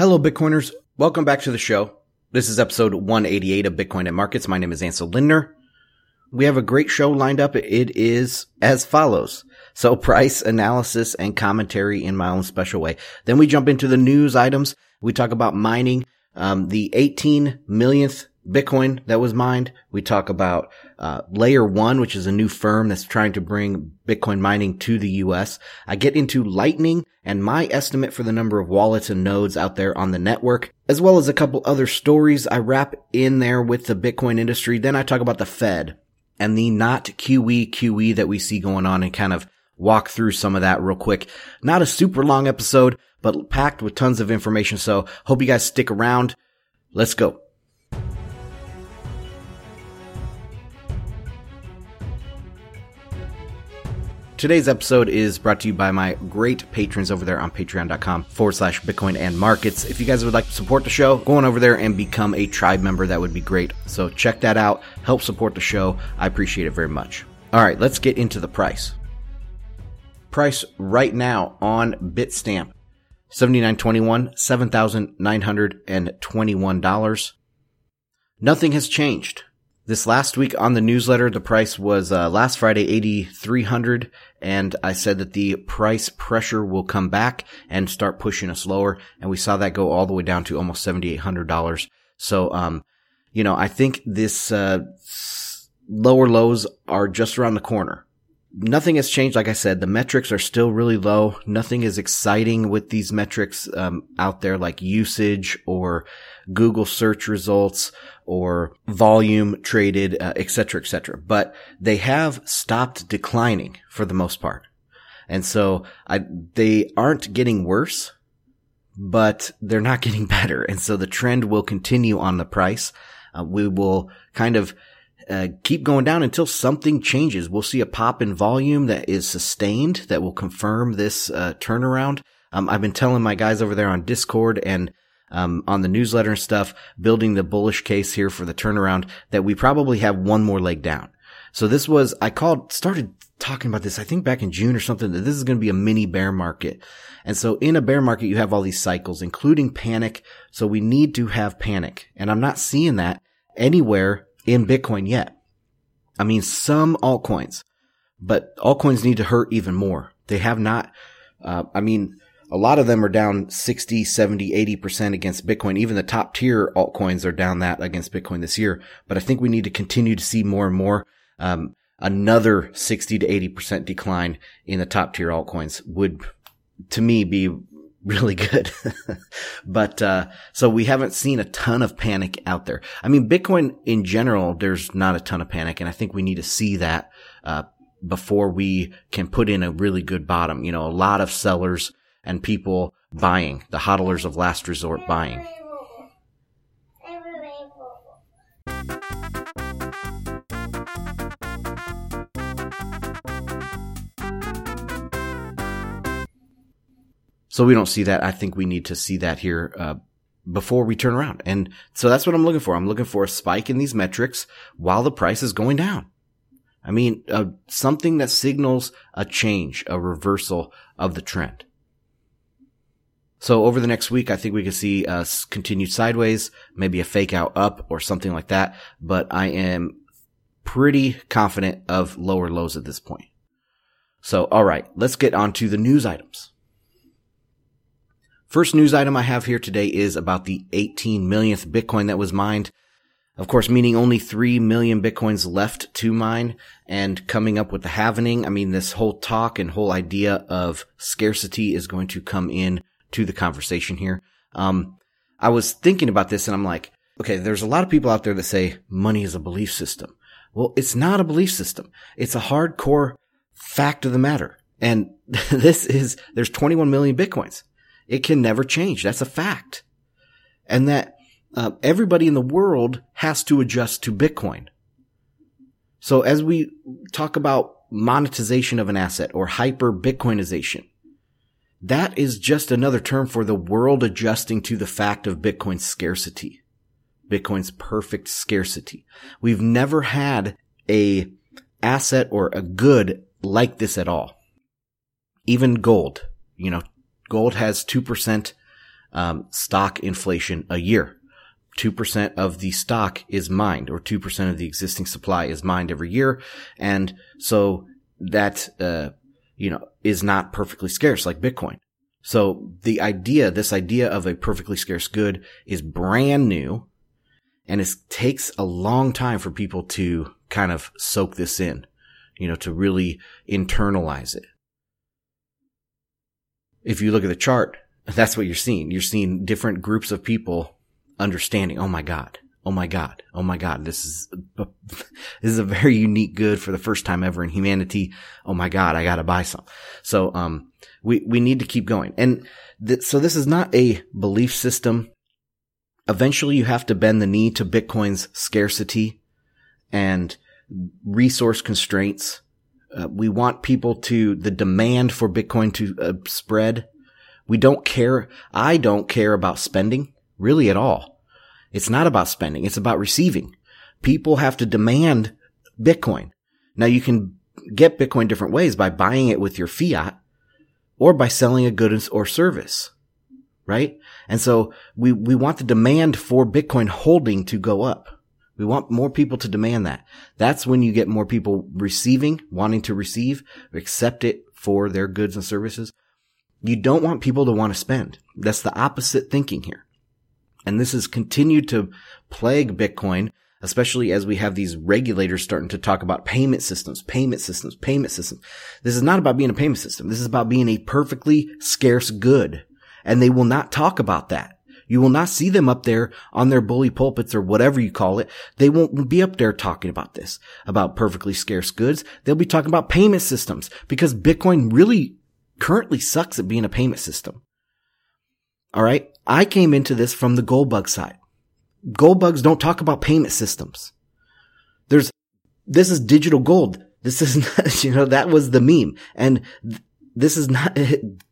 Hello, Bitcoiners. Welcome back to the show. This is episode 188 of Bitcoin at Markets. My name is Ansel Lindner. We have a great show lined up. It is as follows. So price analysis and commentary in my own special way. Then we jump into the news items. We talk about mining, the 18 millionth Bitcoin that was mined. We talk about Layer 1, which is a new firm that's trying to bring Bitcoin mining to the US. I get into Lightning and my estimate for the number of wallets and nodes out there on the network, as well as a couple other stories. I wrap in there with the Bitcoin industry. Then I talk about the Fed and the not QE that we see going on and kind of walk through some of that real quick. Not a super long episode, but packed with tons of information. So hope you guys stick around. Let's go. Today's episode is brought to you by my great patrons over there on patreon.com/Bitcoin and Markets. If you guys would like to support the show, go on over there and become a tribe member. That would be great. So check that out. Help support the show. I appreciate it very much. All right, let's get into the price. Price right now on Bitstamp, $79.21, $7,921. Nothing has changed. This last week on the newsletter, the price was last Friday, 8,300, and I said that the price pressure will come back and start pushing us lower, and we saw that go all the way down to almost $7,800. So, you know, I think this lower lows are just around the corner. Nothing has changed. Like I said, the metrics are still really low. Nothing is exciting with these metrics out there, like usage or Google search results or volume traded, et cetera, et cetera. But they have stopped declining for the most part. And so they aren't getting worse, but they're not getting better. And so the trend will continue on the price. We will kind of keep going down until something changes. We'll see a pop in volume that is sustained that will confirm this turnaround. I've been telling my guys over there on Discord and on the newsletter and stuff, building the bullish case here for the turnaround, that we probably have one more leg down. So this was, started talking about this, I think back in June or something, that this is going to be a mini bear market. And so in a bear market, you have all these cycles, including panic. So we need to have panic. And I'm not seeing that anywhere in Bitcoin yet. I mean, some altcoins, but altcoins need to hurt even more. They have not, I mean, a lot of them are down 60, 70, 80% against Bitcoin. Even the top tier altcoins are down that against Bitcoin this year. But I think we need to continue to see more and more. Another 60 to 80% decline in the top tier altcoins would, to me, be really good. But, so we haven't seen a ton of panic out there. I mean, Bitcoin in general, there's not a ton of panic. And I think we need to see that, before we can put in a really good bottom. You know, a lot of sellers and people buying, the hodlers of last resort buying. So we don't see that. I think we need to see that here before we turn around. And so that's what I'm looking for. I'm looking for a spike in these metrics while the price is going down. I mean, something that signals a change, a reversal of the trend. So over the next week, I think we could see continued sideways, maybe a fake out up or something like that. But I am pretty confident of lower lows at this point. So, all right, let's get on to the news items. First news item I have here today is about the 18 millionth Bitcoin that was mined. Of course, meaning only 3 million Bitcoins left to mine, and coming up with the halvening. I mean, this whole talk and whole idea of scarcity is going to come in to the conversation here. I was thinking about this and I'm like, okay, there's a lot of people out there that say money is a belief system. Well, it's not a belief system. It's a hardcore fact of the matter. And there's 21 million Bitcoins. It can never change. That's a fact. And that everybody in the world has to adjust to Bitcoin. So as we talk about monetization of an asset or hyper Bitcoinization, that is just another term for the world adjusting to the fact of Bitcoin's scarcity, Bitcoin's perfect scarcity. We've never had a asset or a good like this at all. Even gold, you know, gold has 2% stock inflation a year. 2% of the stock is mined, or 2% of the existing supply is mined every year. And so that, is not perfectly scarce like Bitcoin. So the idea, this idea of a perfectly scarce good is brand new, and it takes a long time for people to kind of soak this in, to really internalize it. If you look at the chart, that's what you're seeing. You're seeing different groups of people understanding, oh my God, this is a very unique good for the first time ever in humanity. Oh my God, I got to buy some. So, we need to keep going. And so this is not a belief system. Eventually you have to bend the knee to Bitcoin's scarcity and resource constraints. We want people the demand for Bitcoin to spread. We don't care. I don't care about spending really at all. It's not about spending. It's about receiving. People have to demand Bitcoin. Now, you can get Bitcoin different ways, by buying it with your fiat or by selling a good or service, right? And so we want the demand for Bitcoin holding to go up. We want more people to demand that. That's when you get more people receiving, wanting to receive, accept it for their goods and services. You don't want people to want to spend. That's the opposite thinking here. And this has continued to plague Bitcoin, especially as we have these regulators starting to talk about payment systems. This is not about being a payment system. This is about being a perfectly scarce good. And they will not talk about that. You will not see them up there on their bully pulpits or whatever you call it. They won't be up there talking about this, about perfectly scarce goods. They'll be talking about payment systems, because Bitcoin really currently sucks at being a payment system. All right. I came into this from the gold bug side. Gold bugs don't talk about payment systems. This is digital gold. This is not, that was the meme. And this is not,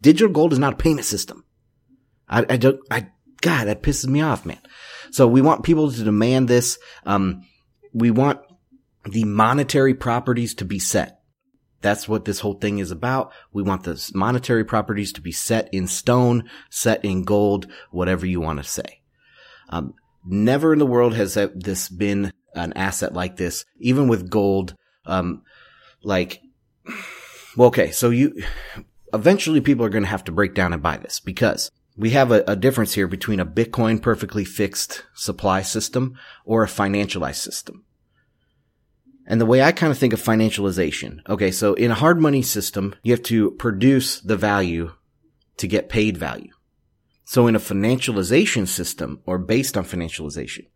digital gold is not a payment system. God, that pisses me off, man. So we want people to demand this. We want the monetary properties to be set. That's what this whole thing is about. We want the monetary properties to be set in stone, set in gold, whatever you want to say. Never in the world has this been an asset like this, even with gold. So eventually people are going to have to break down and buy this, because we have a difference here between a Bitcoin perfectly fixed supply system or a financialized system. And the way I kind of think of financialization. Okay. So in a hard money system, you have to produce the value to get paid value. So in a financialization system, or based on financialization,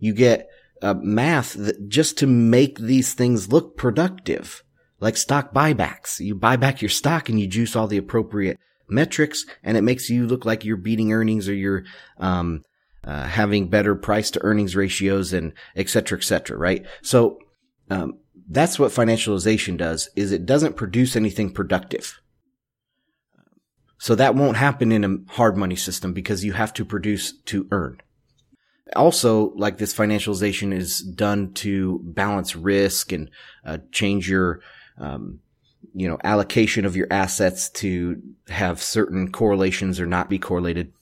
you get math that just to make these things look productive, like stock buybacks. You buy back your stock and you juice all the appropriate metrics, and it makes you look like you're beating earnings, or you're, having better price to earnings ratios, and et cetera, right? So, that's what financialization does, is it doesn't produce anything productive. So that won't happen in a hard money system, because you have to produce to earn. Also, like, this financialization is done to balance risk and change your, allocation of your assets to have certain correlations or not be correlated.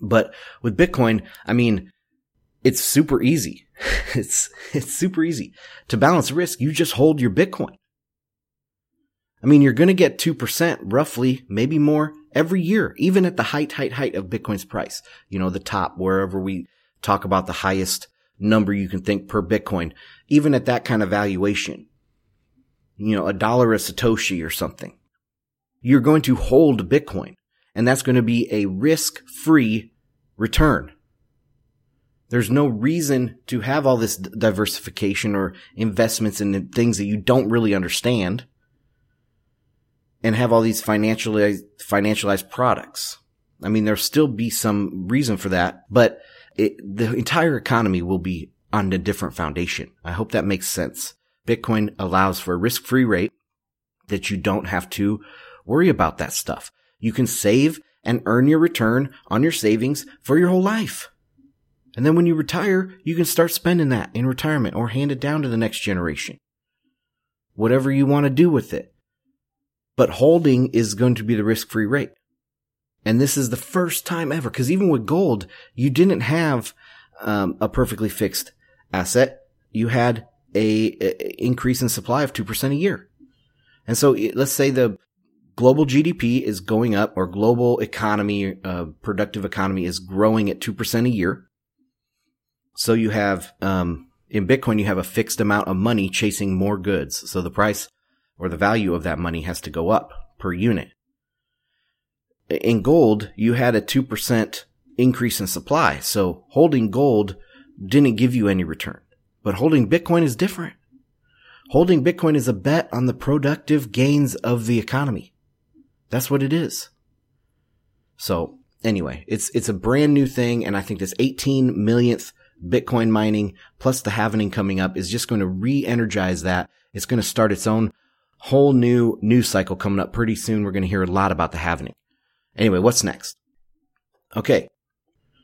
But with Bitcoin, it's super easy. It's super easy to balance risk. You just hold your Bitcoin. You're going to get 2% roughly, maybe more, every year, even at the height of Bitcoin's price. The top, wherever we talk about the highest number you can think per Bitcoin, even at that kind of valuation, $1 a Satoshi or something, you're going to hold Bitcoin, and that's going to be a risk-free return. There's no reason to have all this diversification or investments in things that you don't really understand, and have all these financialized products. There'll still be some reason for that, but the entire economy will be on a different foundation. I hope that makes sense. Bitcoin allows for a risk-free rate that you don't have to worry about that stuff. You can save and earn your return on your savings for your whole life. And then when you retire, you can start spending that in retirement, or hand it down to the next generation, whatever you want to do with it. But holding is going to be the risk-free rate. And this is the first time ever, because even with gold, you didn't have a perfectly fixed asset. You had a increase in supply of 2% a year. And so let's say the global GDP is going up, or global economy, productive economy is growing at 2% a year. So you have, in Bitcoin, you have a fixed amount of money chasing more goods. So the price or the value of that money has to go up per unit. In gold, you had a 2% increase in supply. So holding gold didn't give you any return. But holding Bitcoin is different. Holding Bitcoin is a bet on the productive gains of the economy. That's what it is. So anyway, it's a brand new thing. And I think this 18 millionth Bitcoin mining plus the halvening coming up is just going to re-energize that. It's going to start its own whole new news cycle coming up pretty soon. We're going to hear a lot about the halvening. Anyway, what's next? Okay.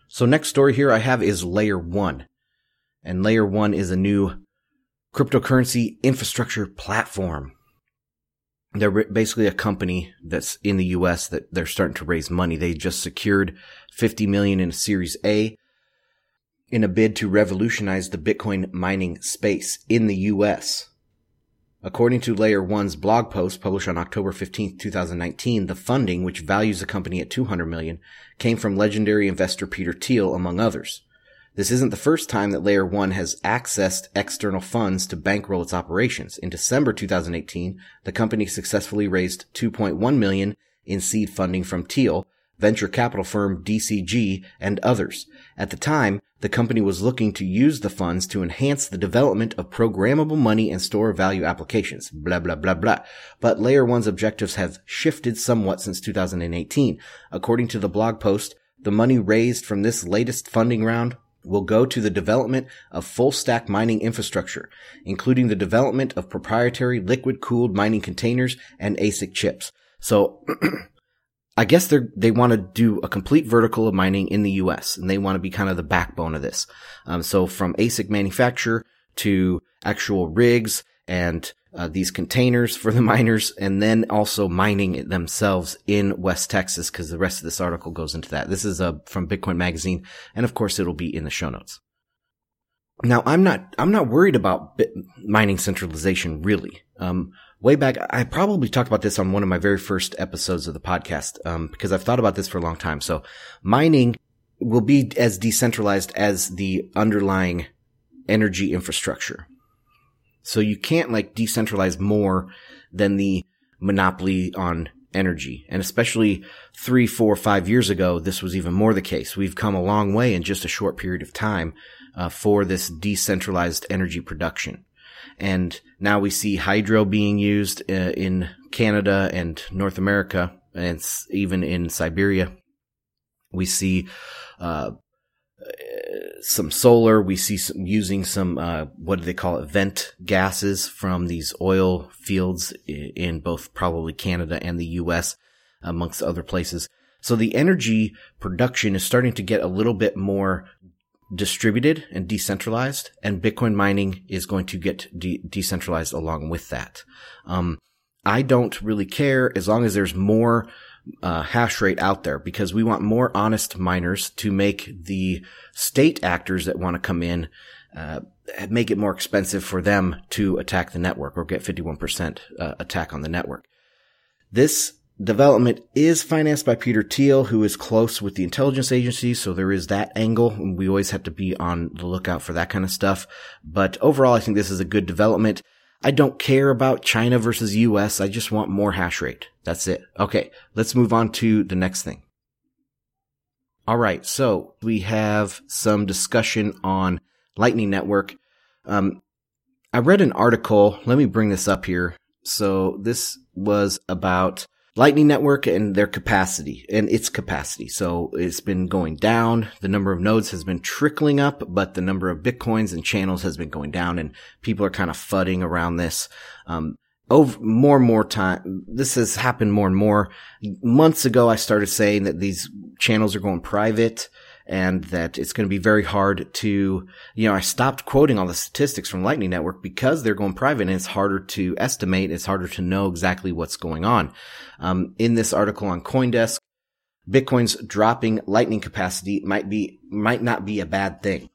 So next story here I have is Layer 1. And Layer 1 is a new cryptocurrency infrastructure platform. They're basically a company that's in the US that they're starting to raise money. They just secured $50 million in a Series A in a bid to revolutionize the Bitcoin mining space in the US. According to Layer 1's blog post published on October 15, 2019, the funding, which values the company at $200 million, came from legendary investor Peter Thiel, among others. This isn't the first time that Layer 1 has accessed external funds to bankroll its operations. In December 2018, the company successfully raised $2.1 million in seed funding from Thiel, venture capital firm DCG, and others. At the time, the company was looking to use the funds to enhance the development of programmable money and store value applications, blah, blah, blah, blah. But Layer 1's objectives have shifted somewhat since 2018. According to the blog post, the money raised from this latest funding round will go to the development of full-stack mining infrastructure, including the development of proprietary liquid-cooled mining containers and ASIC chips. So I guess they want to do a complete vertical of mining in the U.S., and they want to be kind of the backbone of this. So from ASIC manufacture to actual rigs and these containers for the miners, and then also mining it themselves in West Texas, because the rest of this article goes into that. This is from Bitcoin Magazine, and of course it'll be in the show notes. Now, I'm not worried about mining centralization, really. Way back, I probably talked about this on one of my very first episodes of the podcast, because I've thought about this for a long time. So mining will be as decentralized as the underlying energy infrastructure. So you can't decentralize more than the monopoly on energy. And especially 3, 4, 5 years ago, this was even more the case. We've come a long way in just a short period of time for this decentralized energy production. And now we see hydro being used in Canada and North America, and even in Siberia. We see some solar. We see using some what do they call it, vent gases from these oil fields in both probably Canada and the U.S., amongst other places. So the energy production is starting to get a little bit more distributed and decentralized, and Bitcoin mining is going to get decentralized along with that. I don't really care as long as there's more hash rate out there, because we want more honest miners to make the state actors that want to come in make it more expensive for them to attack the network or get 51% attack on the network. This development is financed by Peter Thiel, who is close with the intelligence agencies, so there is that angle. We always have to be on the lookout for that kind of stuff. But overall, I think this is a good development. I don't care about China versus US. I just want more hash rate. That's it. Okay, let's move on to the next thing. All right, so we have some discussion on Lightning Network. I read an article. Let me bring this up here. So this was about Lightning Network and their capacity and its capacity. So it's been going down. The number of nodes has been trickling up, but the number of Bitcoins and channels has been going down, and people are kind of fudding around this. Over more and more time, this has happened more and more. Months ago, I started saying that these channels are going private and that it's going to be very hard to, I stopped quoting all the statistics from Lightning Network because they're going private and it's harder to estimate. It's harder to know exactly what's going on. In this article on CoinDesk, Bitcoin's dropping Lightning capacity might not be a bad thing.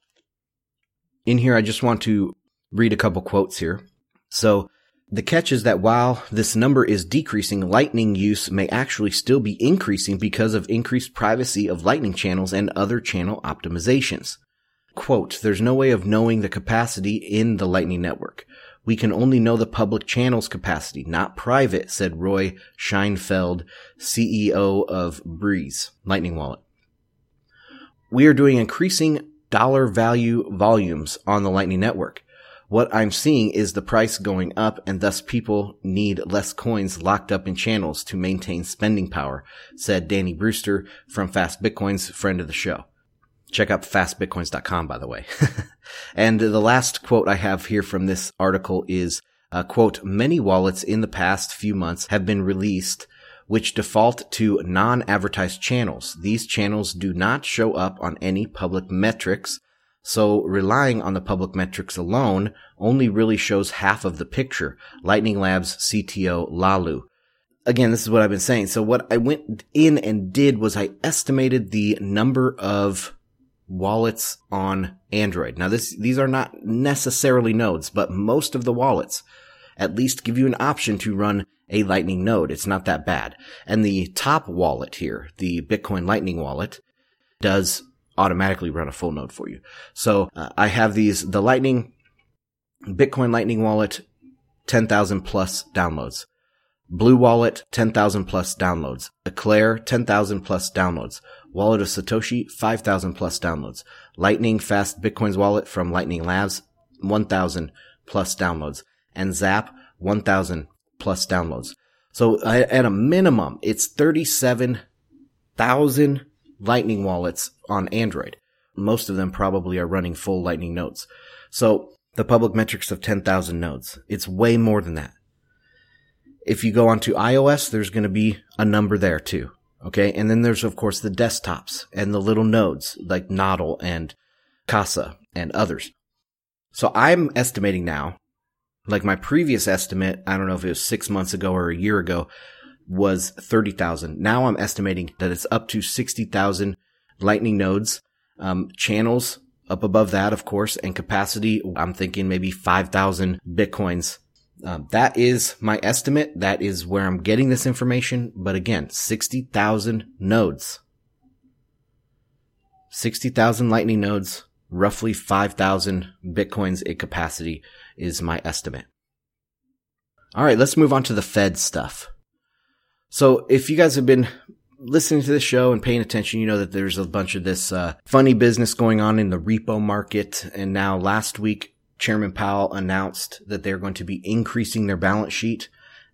In here, I just want to read a couple quotes here. So the catch is that while this number is decreasing, Lightning use may actually still be increasing because of increased privacy of Lightning channels and other channel optimizations. Quote, there's no way of knowing the capacity in the Lightning Network. We can only know the public channel's capacity, not private, said Roy Scheinfeld, CEO of Breeze Lightning Wallet. We are doing increasing dollar value volumes on the Lightning Network. What I'm seeing is the price going up, and thus people need less coins locked up in channels to maintain spending power, said Danny Brewster from FastBitcoins, friend of the show. Check out fastbitcoins.com, by the way. And the last quote I have here from this article is, quote, many wallets in the past few months have been released which default to non-advertised channels. These channels do not show up on any public metrics. So relying on the public metrics alone only really shows half of the picture. Lightning Labs CTO Lalu. Again, this is what I've been saying. So what I went in and did was I estimated the number of wallets on Android. Now these are not necessarily nodes, but most of the wallets at least give you an option to run a Lightning node. It's not that bad. And the top wallet here, the Bitcoin Lightning Wallet, does automatically run a full node for you. So I have the Lightning, Bitcoin Lightning Wallet, 10,000 plus downloads. Blue Wallet, 10,000 plus downloads. Eclair, 10,000 plus downloads. Wallet of Satoshi, 5,000 plus downloads. Lightning Fast Bitcoins Wallet from Lightning Labs, 1,000 plus downloads. And Zap, 1,000 plus downloads. So at a minimum, it's 37,000 Lightning wallets on Android. Most of them probably are running full Lightning nodes. So the public metrics of 10,000 nodes, it's way more than that. If you go onto iOS, there's going to be a number there too. Okay. And then there's, of course, the desktops and the little nodes like Noddle and Casa and others. So I'm estimating now, like my previous estimate, I don't know if it was 6 months ago or a year ago, was 30,000. Now I'm estimating that it's up to 60,000 Lightning nodes, channels up above that, of course, and capacity. I'm thinking maybe 5,000 Bitcoins. That is my estimate. That is where I'm getting this information. But again, 60,000 nodes, 60,000 Lightning nodes, roughly 5,000 Bitcoins in capacity is my estimate. All right, let's move on to the Fed stuff. So if you guys have been listening to this show and paying attention, you know that there's a bunch of this funny business going on in the repo market. And now last week, Chairman Powell announced that they're going to be increasing their balance sheet.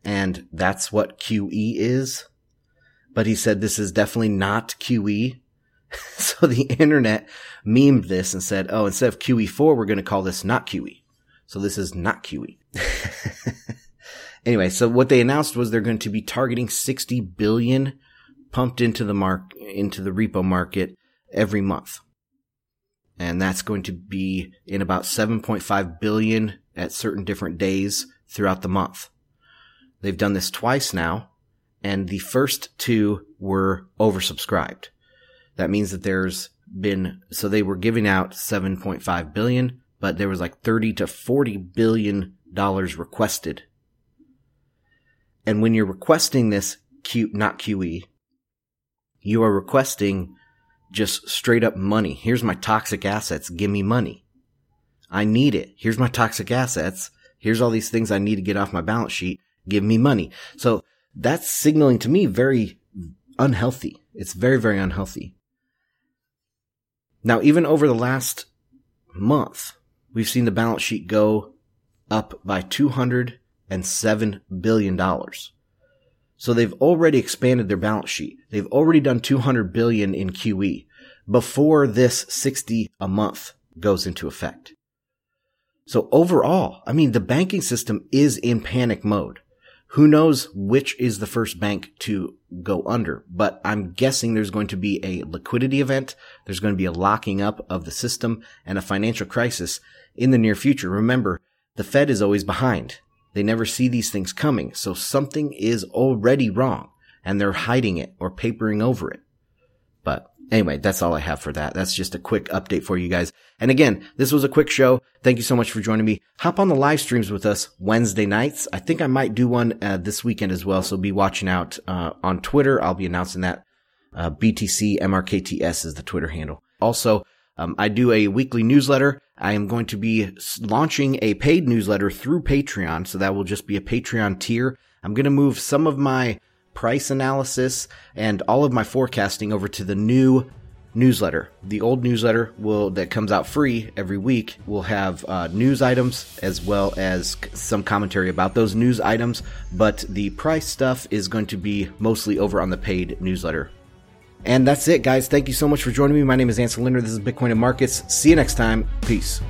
And that's what QE is. But he said this is definitely not QE. So the internet memed this and said, oh, instead of QE4, we're going to call this not QE. So this is not QE. Anyway, so what they announced was they're going to be targeting $60 billion pumped into the repo market every month. And that's going to be in about $7.5 billion at certain different days throughout the month. They've done this twice now, and the first two were oversubscribed. That means that so they were giving out $7.5 billion, but there was like $30 to $40 billion requested. And when you're requesting this not QE, you are requesting just straight up money. Here's my toxic assets. Give me money. I need it. Here's my toxic assets. Here's all these things I need to get off my balance sheet. Give me money. So that's signaling to me very unhealthy. It's very, very unhealthy. Now, even over the last month, we've seen the balance sheet go up by $207 billion. So they've already expanded their balance sheet. They've already done $200 billion in QE before this 60 a month goes into effect. So overall, I mean, the banking system is in panic mode. Who knows which is the first bank to go under, but I'm guessing there's going to be a liquidity event. There's going to be a locking up of the system and a financial crisis in the near future. Remember, the Fed is always behind. They never see these things coming, so something is already wrong, and they're hiding it or papering over it. But anyway, that's all I have for that. That's just a quick update for you guys. And again, this was a quick show. Thank you so much for joining me. Hop on the live streams with us Wednesday nights. I think I might do one this weekend as well, so be watching out on Twitter. I'll be announcing that. BTCMRKTS is the Twitter handle. Also, I do a weekly newsletter. I am going to be launching a paid newsletter through Patreon, so that will just be a Patreon tier. I'm going to move some of my price analysis and all of my forecasting over to the new newsletter. The old newsletter that comes out free every week will have news items as well as some commentary about those news items, but the price stuff is going to be mostly over on the paid newsletter. And that's it, guys. Thank you so much for joining me. My name is Ansel Lindner. This is Bitcoin and Markets. See you next time. Peace.